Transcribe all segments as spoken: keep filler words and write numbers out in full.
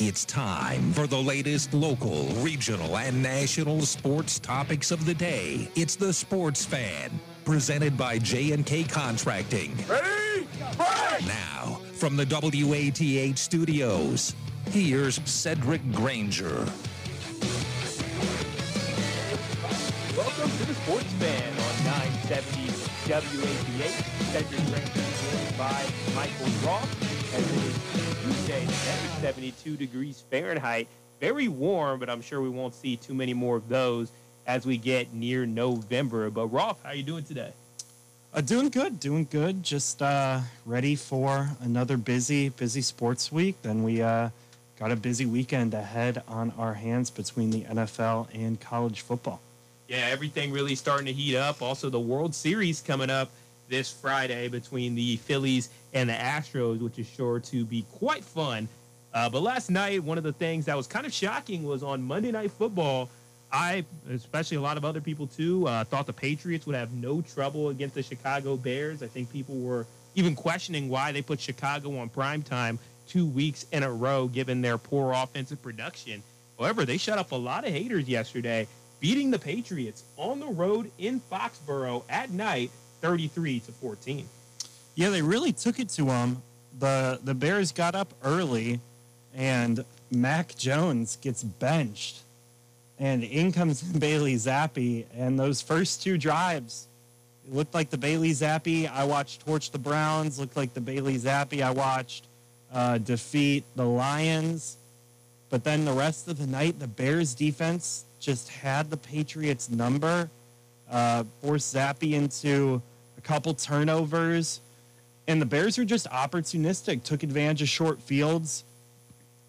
It's time for the latest local, regional, and national sports topics of the day. It's the Sports Fan, presented by J and K Contracting. Ready? Break! Now, from the W A T H studios, here's Cedric Granger. Welcome to the Sports Fan on nine seventy W A T H. Cedric Granger joined by Michael Roth as it is Tuesday, seventy-two degrees Fahrenheit. Very warm, but I'm sure we won't see too many more of those as we get near November. But Roth, how are you doing today? Uh, doing good, doing good. Just uh, ready for another busy, busy sports week. Then we uh, got a busy weekend ahead on our hands between the N F L and college football. Yeah, everything really starting to heat up. Also, the World Series coming up this Friday between the Phillies and the Astros, which is sure to be quite fun. Uh, but last night, one of the things that was kind of shocking was on Monday Night Football, I, especially a lot of other people too, uh, thought the Patriots would have no trouble against the Chicago Bears. I think people were even questioning why they put Chicago on primetime two weeks in a row, given their poor offensive production. However, they shut up a lot of haters yesterday, beating the Patriots on the road in Foxborough at night, thirty-three to fourteen. Yeah, they really took it to them. The, the Bears got up early, and Mac Jones gets benched. And in comes Bailey Zappe, and those first two drives, it looked like the Bailey Zappe I watched torch the Browns, looked like the Bailey Zappe I watched uh, defeat the Lions. But then the rest of the night, the Bears defense just had the Patriots number, uh, forced Zappe into a couple turnovers. And the Bears were just opportunistic, took advantage of short fields,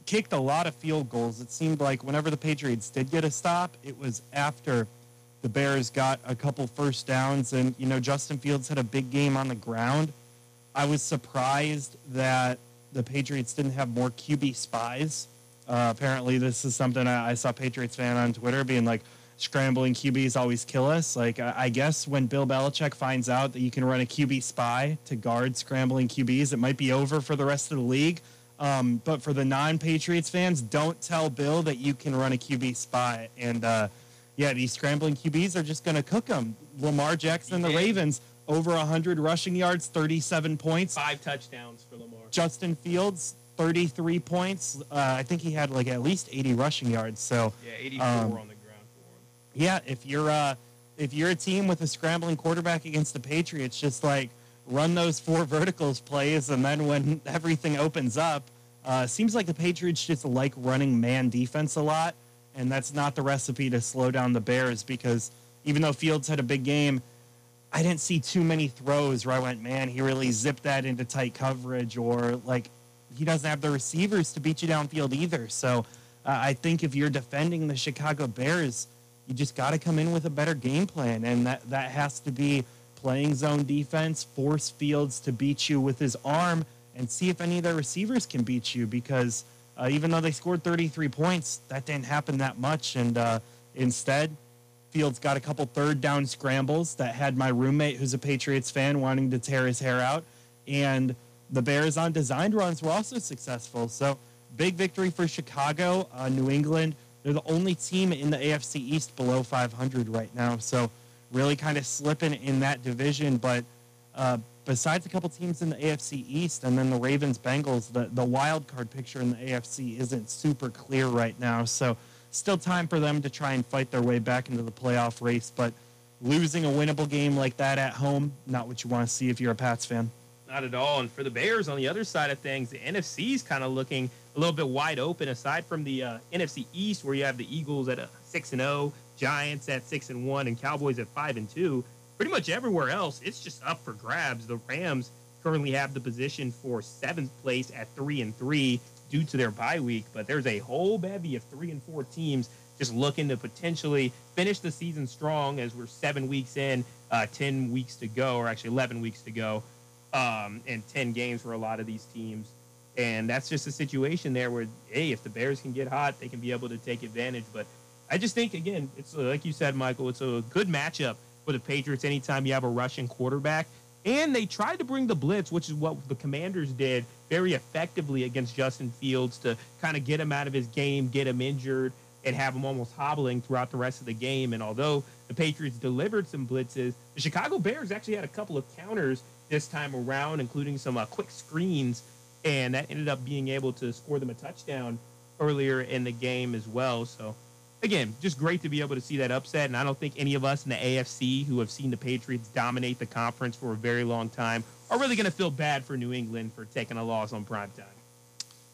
kicked a lot of field goals. It seemed like whenever the Patriots did get a stop, it was after the Bears got a couple first downs. And, you know, Justin Fields had a big game on the ground. I was surprised that the Patriots didn't have more Q B spies. Uh, apparently, this is something I, I saw Patriots fan on Twitter being like, scrambling Q Bs always kill us. Like, I guess when Bill Belichick finds out that you can run a Q B spy to guard scrambling Q Bs, it might be over for the rest of the league. Um, but for the non-Patriots fans, don't tell Bill that you can run a Q B spy. And, uh, yeah, these scrambling Q Bs are just going to cook them. Lamar Jackson and the Ravens, over one hundred rushing yards, thirty-seven points. Five touchdowns for Lamar. Justin Fields, thirty-three points. Uh, I think he had, like, at least eighty rushing yards. So yeah, eighty-four um, on the yeah, if you're uh, if you're a team with a scrambling quarterback against the Patriots, just like run those four verticals plays, and then when everything opens up, uh, seems like the Patriots just like running man defense a lot, and that's not the recipe to slow down the Bears because even though Fields had a big game, I didn't see too many throws where I went, man, he really zipped that into tight coverage, or like he doesn't have the receivers to beat you downfield either. So uh, I think if you're defending the Chicago Bears, you just got to come in with a better game plan, and that, that has to be playing zone defense, force Fields to beat you with his arm, and see if any of their receivers can beat you because uh, even though they scored thirty-three points, that didn't happen that much, and uh, instead, Fields got a couple third-down scrambles that had my roommate, who's a Patriots fan, wanting to tear his hair out, and the Bears on designed runs were also successful, so big victory for Chicago. uh, New England, they're the only team in the A F C East below five hundred right now. So really kind of slipping in that division. But uh, besides a couple teams in the A F C East and then the Ravens, Bengals, the, the wild card picture in the A F C isn't super clear right now. So still time for them to try and fight their way back into the playoff race. But losing a winnable game like that at home, not what you want to see if you're a Pats fan. Not at all. And for the Bears on the other side of things, the N F C is kind of looking a little bit wide open aside from the uh, N F C East, where you have the Eagles at a six and oh, Giants at six and one, and Cowboys at five and two. Pretty much everywhere else, it's just up for grabs. The Rams currently have the position for seventh place at three and three due to their bye week, but there's a whole bevy of three and four teams just looking to potentially finish the season strong as we're seven weeks in, uh, ten weeks to go, or actually eleven weeks to go. Um, and ten games for a lot of these teams. And that's just a situation there where, hey, if the Bears can get hot, they can be able to take advantage. But I just think, again, it's like you said, Michael, it's a good matchup for the Patriots anytime you have a rushing quarterback. And they tried to bring the blitz, which is what the Commanders did very effectively against Justin Fields to kind of get him out of his game, get him injured, and have him almost hobbling throughout the rest of the game. And although the Patriots delivered some blitzes, the Chicago Bears actually had a couple of counters this time around, including some uh, quick screens, and that ended up being able to score them a touchdown earlier in the game as well. So, again, just great to be able to see that upset, and I don't think any of us in the A F C who have seen the Patriots dominate the conference for a very long time are really going to feel bad for New England for taking a loss on primetime.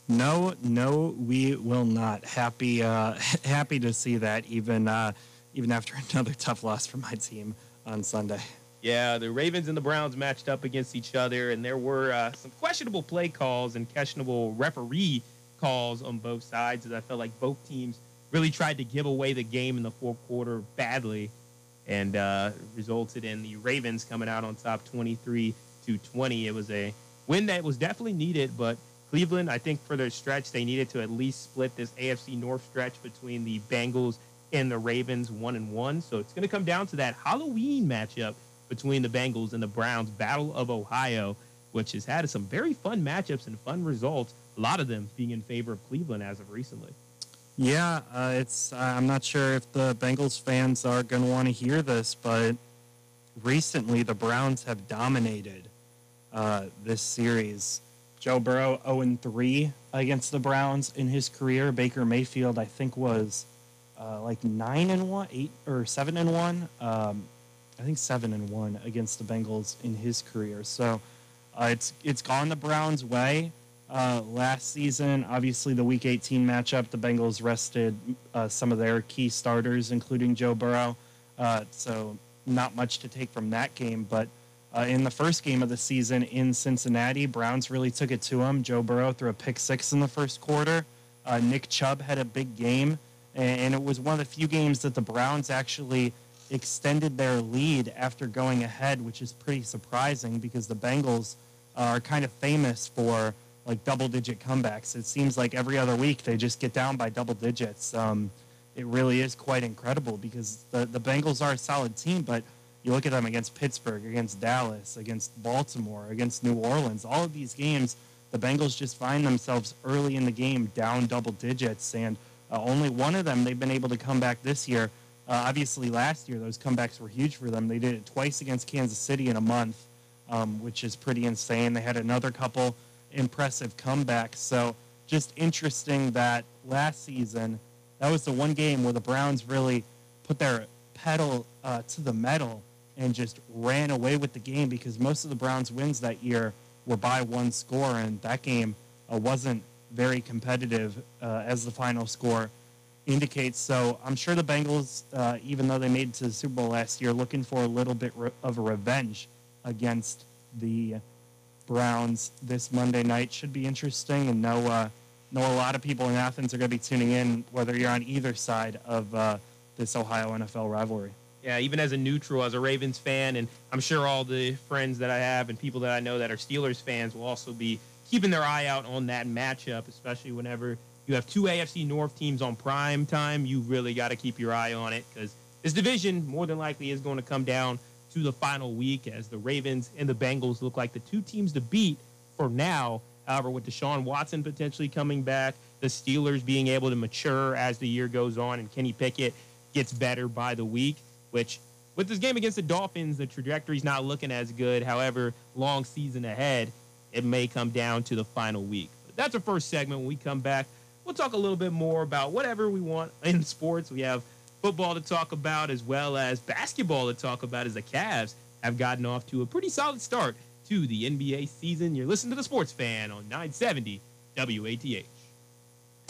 No, no, we will not. Happy uh, happy to see that, even, uh, even after another tough loss for my team on Sunday. Yeah, the Ravens and the Browns matched up against each other, and there were uh, some questionable play calls and questionable referee calls on both sides, as I felt like both teams really tried to give away the game in the fourth quarter badly, and uh, resulted in the Ravens coming out on top twenty-three to twenty. It was a win that was definitely needed, but Cleveland, I think for their stretch, they needed to at least split this A F C North stretch between the Bengals and the Ravens one and one. So it's going to come down to that Halloween matchup between the Bengals and the Browns, Battle of Ohio, which has had some very fun matchups and fun results, a lot of them being in favor of Cleveland as of recently. Yeah, uh, it's. Uh, I'm not sure if the Bengals fans are going to want to hear this, but recently the Browns have dominated uh, this series. Joe Burrow oh and three against the Browns in his career. Baker Mayfield, I think, was uh, like nine and one, eight or seven and one. Um, I think seven and one against the Bengals in his career. So uh, it's it's gone the Browns' way. Uh, last season, obviously the Week eighteen matchup, the Bengals rested uh, some of their key starters, including Joe Burrow. Uh, so not much to take from that game. But uh, in the first game of the season in Cincinnati, Browns really took it to him. Joe Burrow threw a pick six in the first quarter. Uh, Nick Chubb had a big game. And it was one of the few games that the Browns actually extended their lead after going ahead, which is pretty surprising because the Bengals are kind of famous for like double-digit comebacks. It seems like every other week they just get down by double digits. Um, it really is quite incredible because the, the Bengals are a solid team, but you look at them against Pittsburgh, against Dallas, against Baltimore, against New Orleans. All of these games, the Bengals just find themselves early in the game down double digits, and uh, only one of them they've been able to come back this year. Uh, obviously, last year those comebacks were huge for them. They did it twice against Kansas City in a month, um, which is pretty insane. They had another couple impressive comeback. So just interesting that last season, that was the one game where the Browns really put their pedal uh, to the metal and just ran away with the game, because most of the Browns wins that year were by one score, and that game uh, wasn't very competitive uh, as the final score indicates. So I'm sure the Bengals, uh, even though they made it to the Super Bowl last year, looking for a little bit re- of revenge against the Browns this Monday night. Should be interesting, and know uh, know a lot of people in Athens are going to be tuning in, whether you're on either side of uh, this Ohio N F L rivalry. Yeah, even as a neutral, as a Ravens fan, and I'm sure all the friends that I have and people that I know that are Steelers fans will also be keeping their eye out on that matchup, especially whenever you have two A F C North teams on prime time. You really got to keep your eye on it, because this division more than likely is going to come down to the final week, as the Ravens and the Bengals look like the two teams to beat for now. However, with Deshaun Watson potentially coming back, the Steelers being able to mature as the year goes on, and Kenny Pickett gets better by the week, which with this game against the Dolphins, the trajectory's not looking as good. However, long season ahead, it may come down to the final week. But that's our first segment. When we come back, we'll talk a little bit more about whatever we want in sports. We have football to talk about, as well as basketball to talk about, as the Cavs have gotten off to a pretty solid start to the N B A season. You're listening to The Sports Fan on nine seventy W A T H.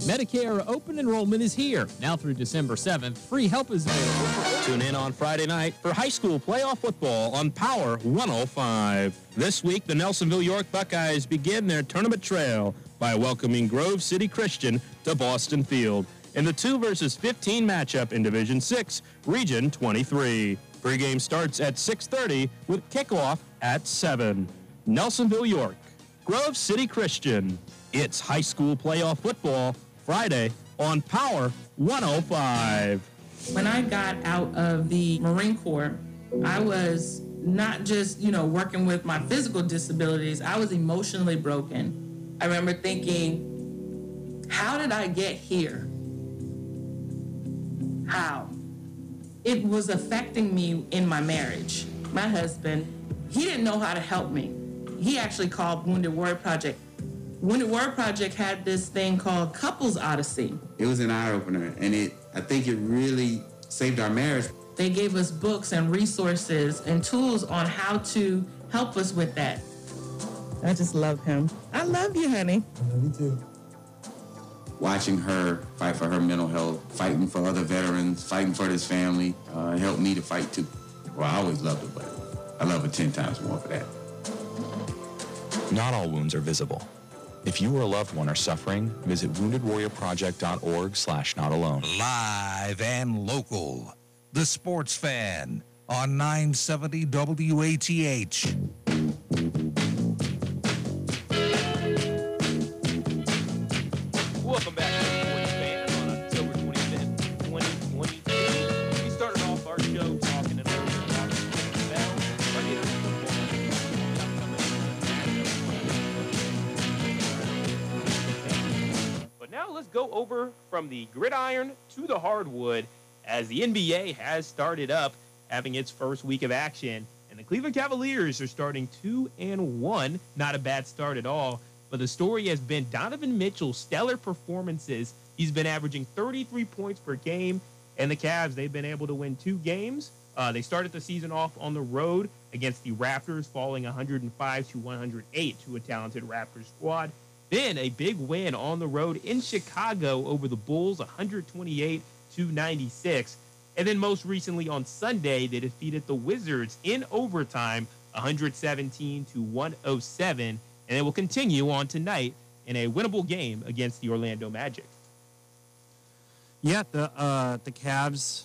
Medicare open enrollment is here. Now through December seventh, free help is available. Tune in on Friday night for high school playoff football on Power one oh five. This week, the Nelsonville York Buckeyes begin their tournament trail by welcoming Grove City Christian to Boston Field in the two versus fifteen matchup in Division six, Region twenty-three. Pre-game starts at six thirty with kickoff at seven. Nelsonville York, Grove City Christian. It's high school playoff football Friday on Power one oh five. When I got out of the Marine Corps, I was not just, you know, working with my physical disabilities, I was emotionally broken. I remember thinking, how did I get here? How? It was affecting me in my marriage. My husband, he didn't know how to help me. He actually called Wounded Warrior Project. Wounded Warrior Project had this thing called Couples Odyssey. It was an eye-opener, and it I think it really saved our marriage. They gave us books and resources and tools on how to help us with that. I just love him. I love you, honey. I love you, too. Watching her fight for her mental health, fighting for other veterans, fighting for this family, uh, helped me to fight, too. Well, I always loved her, but I love her ten times more for that. Not all wounds are visible. If you or a loved one are suffering, visit wounded warrior project dot org slash not alone. Live and local, The Sports Fan on nine seventy W A T H. Welcome back to The Sports Fan on October twenty-fifth, twenty twenty-three. We started off our show talking about football. But now let's go over from the gridiron to the hardwood as the N B A has started up, having its first week of action. And the Cleveland Cavaliers are starting two and one. Not a bad start at all. But the story has been Donovan Mitchell's stellar performances. He's been averaging thirty-three points per game. And the Cavs, they've been able to win two games. Uh, they started the season off on the road against the Raptors, falling one oh five to one oh eight to a talented Raptors squad. Then a big win on the road in Chicago over the Bulls, one twenty-eight to ninety-six. And then most recently on Sunday, they defeated the Wizards in overtime, one seventeen to one oh seven. And it will continue on tonight in a winnable game against the Orlando Magic. Yeah, the uh, the Cavs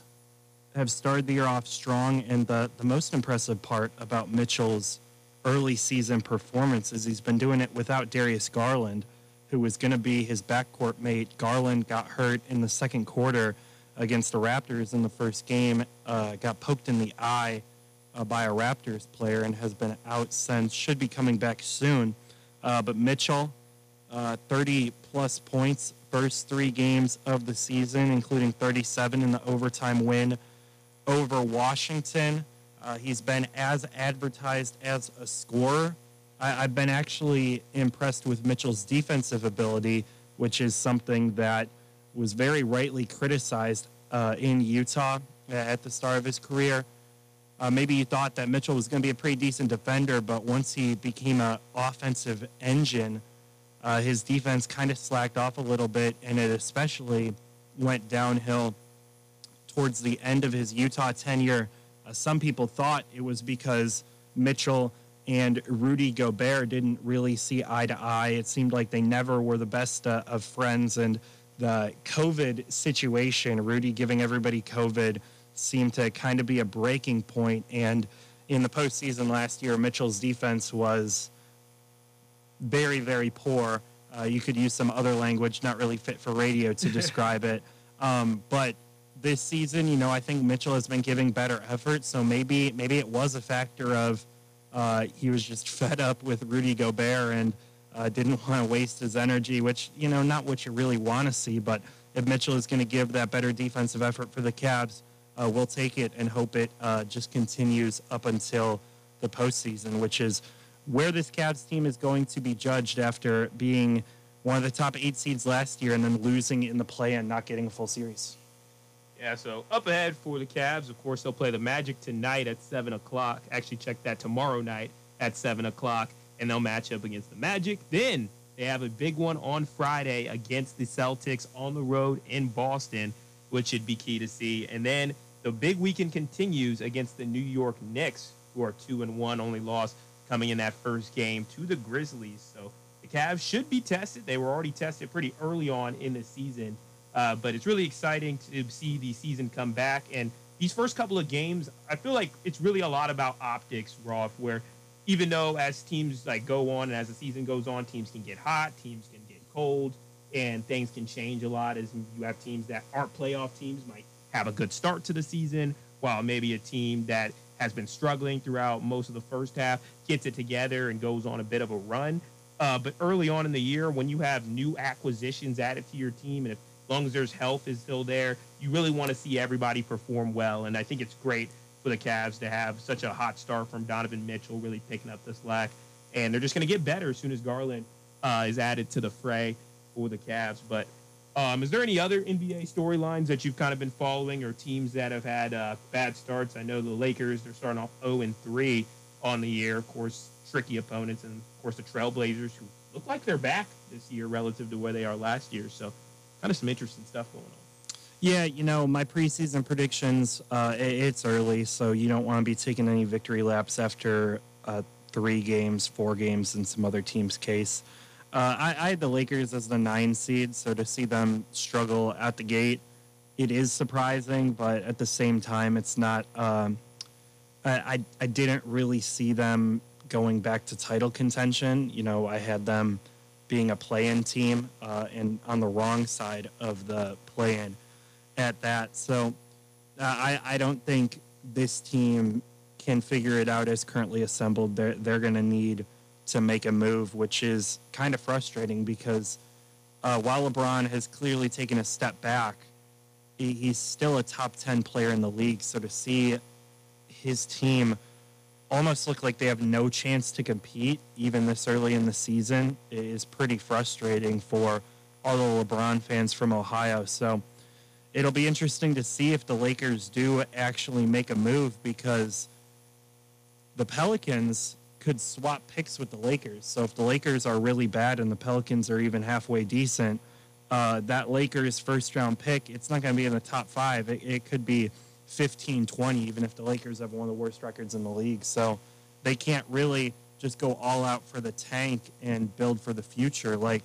have started the year off strong, and the, the most impressive part about Mitchell's early season performance is he's been doing it without Darius Garland, who was going to be his backcourt mate. Garland got hurt in the second quarter against the Raptors in the first game, uh, got poked in the eye uh, by a Raptors player and has been out since, should be coming back soon. Uh, but Mitchell, uh, thirty-plus points, first three games of the season, including thirty-seven in the overtime win over Washington. Uh, he's been as advertised as a scorer. I, I've been actually impressed with Mitchell's defensive ability, which is something that was very rightly criticized uh, in Utah at the start of his career. Uh, maybe you thought that Mitchell was going to be a pretty decent defender, but once he became an offensive engine, uh, his defense kind of slacked off a little bit, and it especially went downhill towards the end of his Utah tenure. Uh, some people thought it was because Mitchell and Rudy Gobert didn't really see eye to eye. It seemed like they never were the best uh, of friends, and the COVID situation, Rudy giving everybody COVID, seemed to kind of be a breaking point. And in the postseason last year, Mitchell's defense was very, very poor. Uh, you could use some other language, not really fit for radio, to describe it. Um, but this season, you know, I think Mitchell has been giving better effort. So maybe, maybe it was a factor of uh, he was just fed up with Rudy Gobert and uh, didn't want to waste his energy, which, you know, not what you really want to see. But if Mitchell is going to give that better defensive effort for the Cavs, Uh, we'll take it and hope it uh, just continues up until the postseason, which is where this Cavs team is going to be judged after being one of the top eight seeds last year and then losing in the play and not getting a full series. Yeah, so up ahead for the Cavs, of course, they'll play the Magic tonight at seven o'clock. Actually, check that, tomorrow night at seven o'clock, and they'll match up against the Magic. Then they have a big one on Friday against the Celtics on the road in Boston, which should be key to see. And then the big weekend continues against the New York Knicks, who are two and one, only loss coming in that first game to the Grizzlies. So the Cavs should be tested. They were already tested pretty early on in the season, uh, but it's really exciting to see the season come back. And these first couple of games, I feel like it's really a lot about optics, Roth, where even though as teams like go on and as the season goes on, teams can get hot, teams can get cold, and things can change a lot as you have teams that aren't playoff teams might have a good start to the season, while maybe a team that has been struggling throughout most of the first half, gets it together and goes on a bit of a run. Uh, but early on in the year, when you have new acquisitions added to your team, and if, as long as there's health is still there, you really want to see everybody perform well. And I think it's great for the Cavs to have such a hot start from Donovan Mitchell really picking up the slack. And they're just going to get better as soon as Garland uh, is added to the fray for the Cavs. But um, is there any other N B A storylines that you've kind of been following, or teams that have had uh, bad starts? I know the Lakers, they're starting off oh and three on the year. Of course, tricky opponents. And, of course, the Trailblazers, who look like they're back this year relative to where they are last year. So kind of some interesting stuff going on. Yeah, you know, my preseason predictions, uh, it's early, so you don't want to be taking any victory laps after uh, three games, four games in some other team's case. Uh, I, I had the Lakers as the nine seed, so to see them struggle at the gate, it is surprising, but at the same time, it's not um, – I, I didn't really see them going back to title contention. You know, I had them being a play-in team uh, and on the wrong side of the play-in at that. So uh, I, I don't think this team can figure it out as currently assembled. They're, they're going to need to make a move, which is kind of frustrating because uh, while LeBron has clearly taken a step back, he, he's still a top ten player in the league. So to see his team almost look like they have no chance to compete, even this early in the season, is pretty frustrating for all the LeBron fans from Ohio. So it'll be interesting to see if the Lakers do actually make a move, because the Pelicans could swap picks with the Lakers. So if the Lakers are really bad and the Pelicans are even halfway decent, uh, that Lakers first-round pick, it's not going to be in the top five. It, it could be fifteen, twenty, even if the Lakers have one of the worst records in the league. So they can't really just go all out for the tank and build for the future like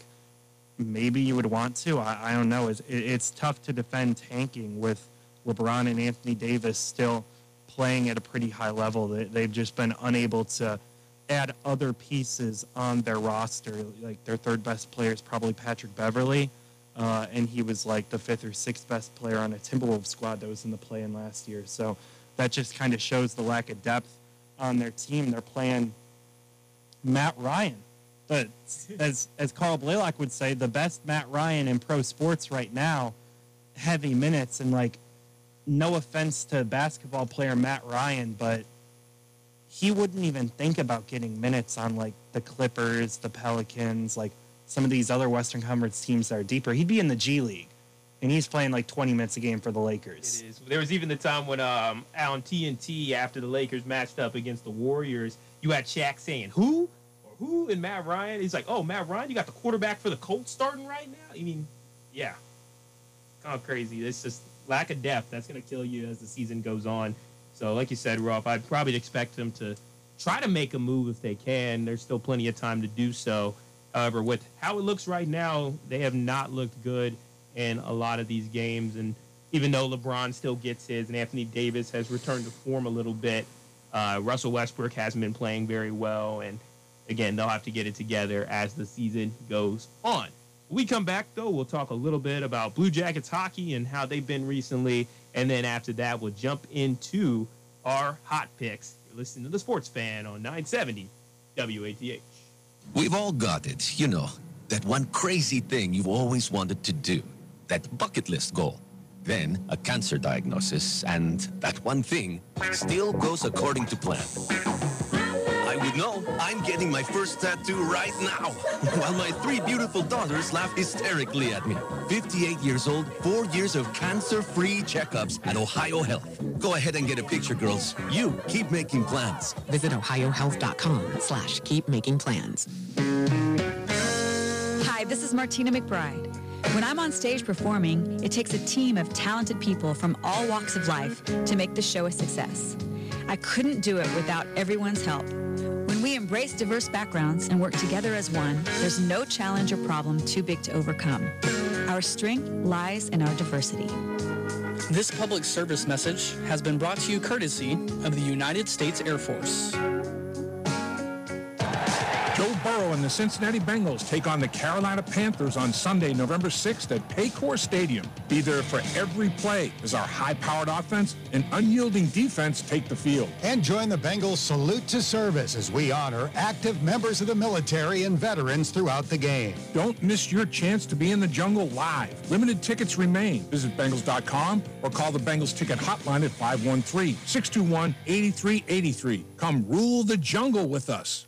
maybe you would want to. I, I don't know. It's, it's tough to defend tanking with LeBron and Anthony Davis still playing at a pretty high level. They, they've just been unable to add other pieces on their roster. Like their third best player is probably Patrick Beverley, uh, and he was like the fifth or sixth best player on a Timberwolves squad that was in the play-in last year. So that just kind of shows the lack of depth on their team. They're playing Matt Ryan. But as as Carl Blalock would say, the best Matt Ryan in pro sports right now, heavy minutes. And, like, no offense to basketball player Matt Ryan, but he wouldn't even think about getting minutes on, like, the Clippers, the Pelicans, like some of these other Western Conference teams that are deeper. He'd be in the G League, and he's playing, like, twenty minutes a game for the Lakers. It is. There was even the time when um, on T N T, after the Lakers matched up against the Warriors, you had Shaq saying, who? Who and Matt Ryan? He's like, oh, Matt Ryan, you got the quarterback for the Colts starting right now? I mean, yeah. Kind of crazy. It's just lack of depth. That's going to kill you as the season goes on. So, like you said, Rolf, I'd probably expect them to try to make a move if they can. There's still plenty of time to do so. However, with how it looks right now, they have not looked good in a lot of these games. And even though LeBron still gets his and Anthony Davis has returned to form a little bit, uh, Russell Westbrook hasn't been playing very well. And again, they'll have to get it together as the season goes on. When we come back, though, we'll talk a little bit about Blue Jackets hockey and how they've been recently. And then after that, we'll jump into our hot picks. You're listening to The Sports Fan on nine seventy W A T H. We've all got it, you know, that one crazy thing you've always wanted to do, that bucket list goal. Then a cancer diagnosis, and that one thing still goes according to plan. I would know. I'm getting my first tattoo right now, while my three beautiful daughters laugh hysterically at me. fifty-eight years old, four years of cancer-free checkups at Ohio Health. Go ahead and get a picture, girls. You keep making plans. Visit ohiohealth.com slash keep making plans. Hi, this is Martina McBride. When I'm on stage performing, it takes a team of talented people from all walks of life to make the show a success. I couldn't do it without everyone's help. We embrace diverse backgrounds and work together as one. There's no challenge or problem too big to overcome. Our strength lies in our diversity. This public service message has been brought to you courtesy of the United States Air Force. Joe Burrow when the Cincinnati Bengals take on the Carolina Panthers on Sunday, November sixth at Paycor Stadium. Be there for every play as our high-powered offense and unyielding defense take the field. And join the Bengals salute to service as we honor active members of the military and veterans throughout the game. Don't miss your chance to be in the jungle live. Limited tickets remain. Visit Bengals dot com or call the Bengals ticket hotline at five one three, six two one, eight three eight three. Come rule the jungle with us.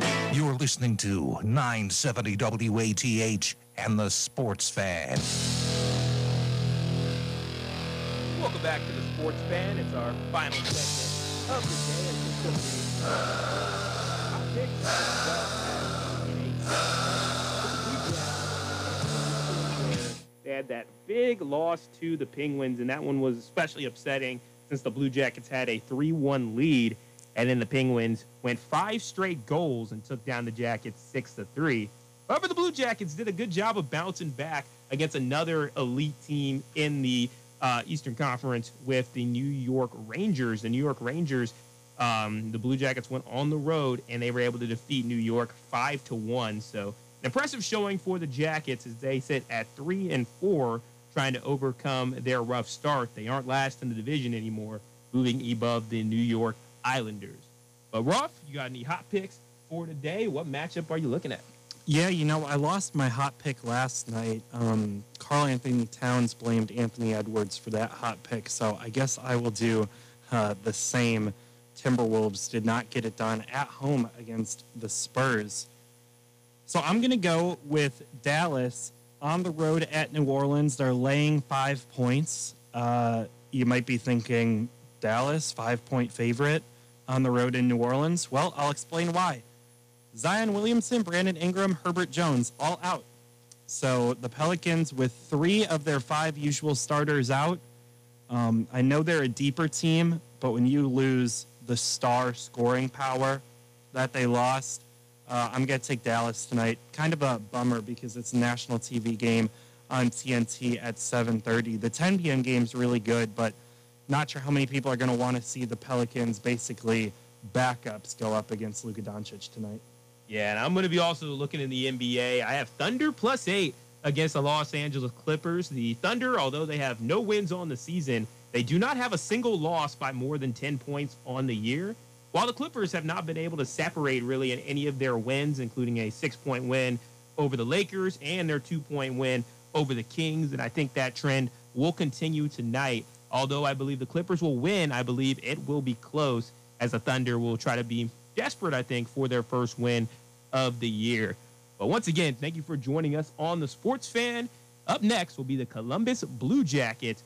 You're listening to nine seventy W A T H and the Sports Fan. Welcome back to the Sports Fan. It's our final segment of the day. It's just going to be topics as well as the they had that big loss to the Penguins, and that one was especially upsetting since the Blue Jackets had a three one lead. And then the Penguins went five straight goals and took down the Jackets six to three. However, the Blue Jackets did a good job of bouncing back against another elite team in the uh, Eastern Conference with the New York Rangers. The New York Rangers, um, the Blue Jackets went on the road, and they were able to defeat New York five to one. So an impressive showing for the Jackets as they sit at three and four, trying to overcome their rough start. They aren't last in the division anymore, moving above the New York Islanders. But Ruff, you got any hot picks for today? What matchup are you looking at? Yeah, you know, I lost my hot pick last night. Um, Karl-Anthony Towns blamed Anthony Edwards for that hot pick, so I guess I will do uh, the same. Timberwolves did not get it done at home against the Spurs. So I'm going to go with Dallas on the road at New Orleans. They're laying five points. Uh, you might be thinking, Dallas, five-point favorite on the road in New Orleans. Well, I'll explain why. Zion Williamson, Brandon Ingram, Herbert Jones, all out. So the Pelicans with three of their five usual starters out. Um, I know they're a deeper team, but when you lose the star scoring power that they lost, uh, I'm going to take Dallas tonight. Kind of a bummer because it's a national T V game on T N T at seven thirty. The ten p.m. game's really good, but not sure how many people are going to want to see the Pelicans, basically backups, go up against Luka Doncic tonight. Yeah, and I'm going to be also looking in the N B A. I have Thunder plus eight against the Los Angeles Clippers. The Thunder, although they have no wins on the season, they do not have a single loss by more than ten points on the year. While the Clippers have not been able to separate really in any of their wins, including a six-point win over the Lakers and their two-point win over the Kings, and I think that trend will continue tonight. Although I believe the Clippers will win, I believe it will be close as the Thunder will try to be desperate, I think, for their first win of the year. But once again, thank you for joining us on The Sports Fan. Up next will be the Columbus Blue Jackets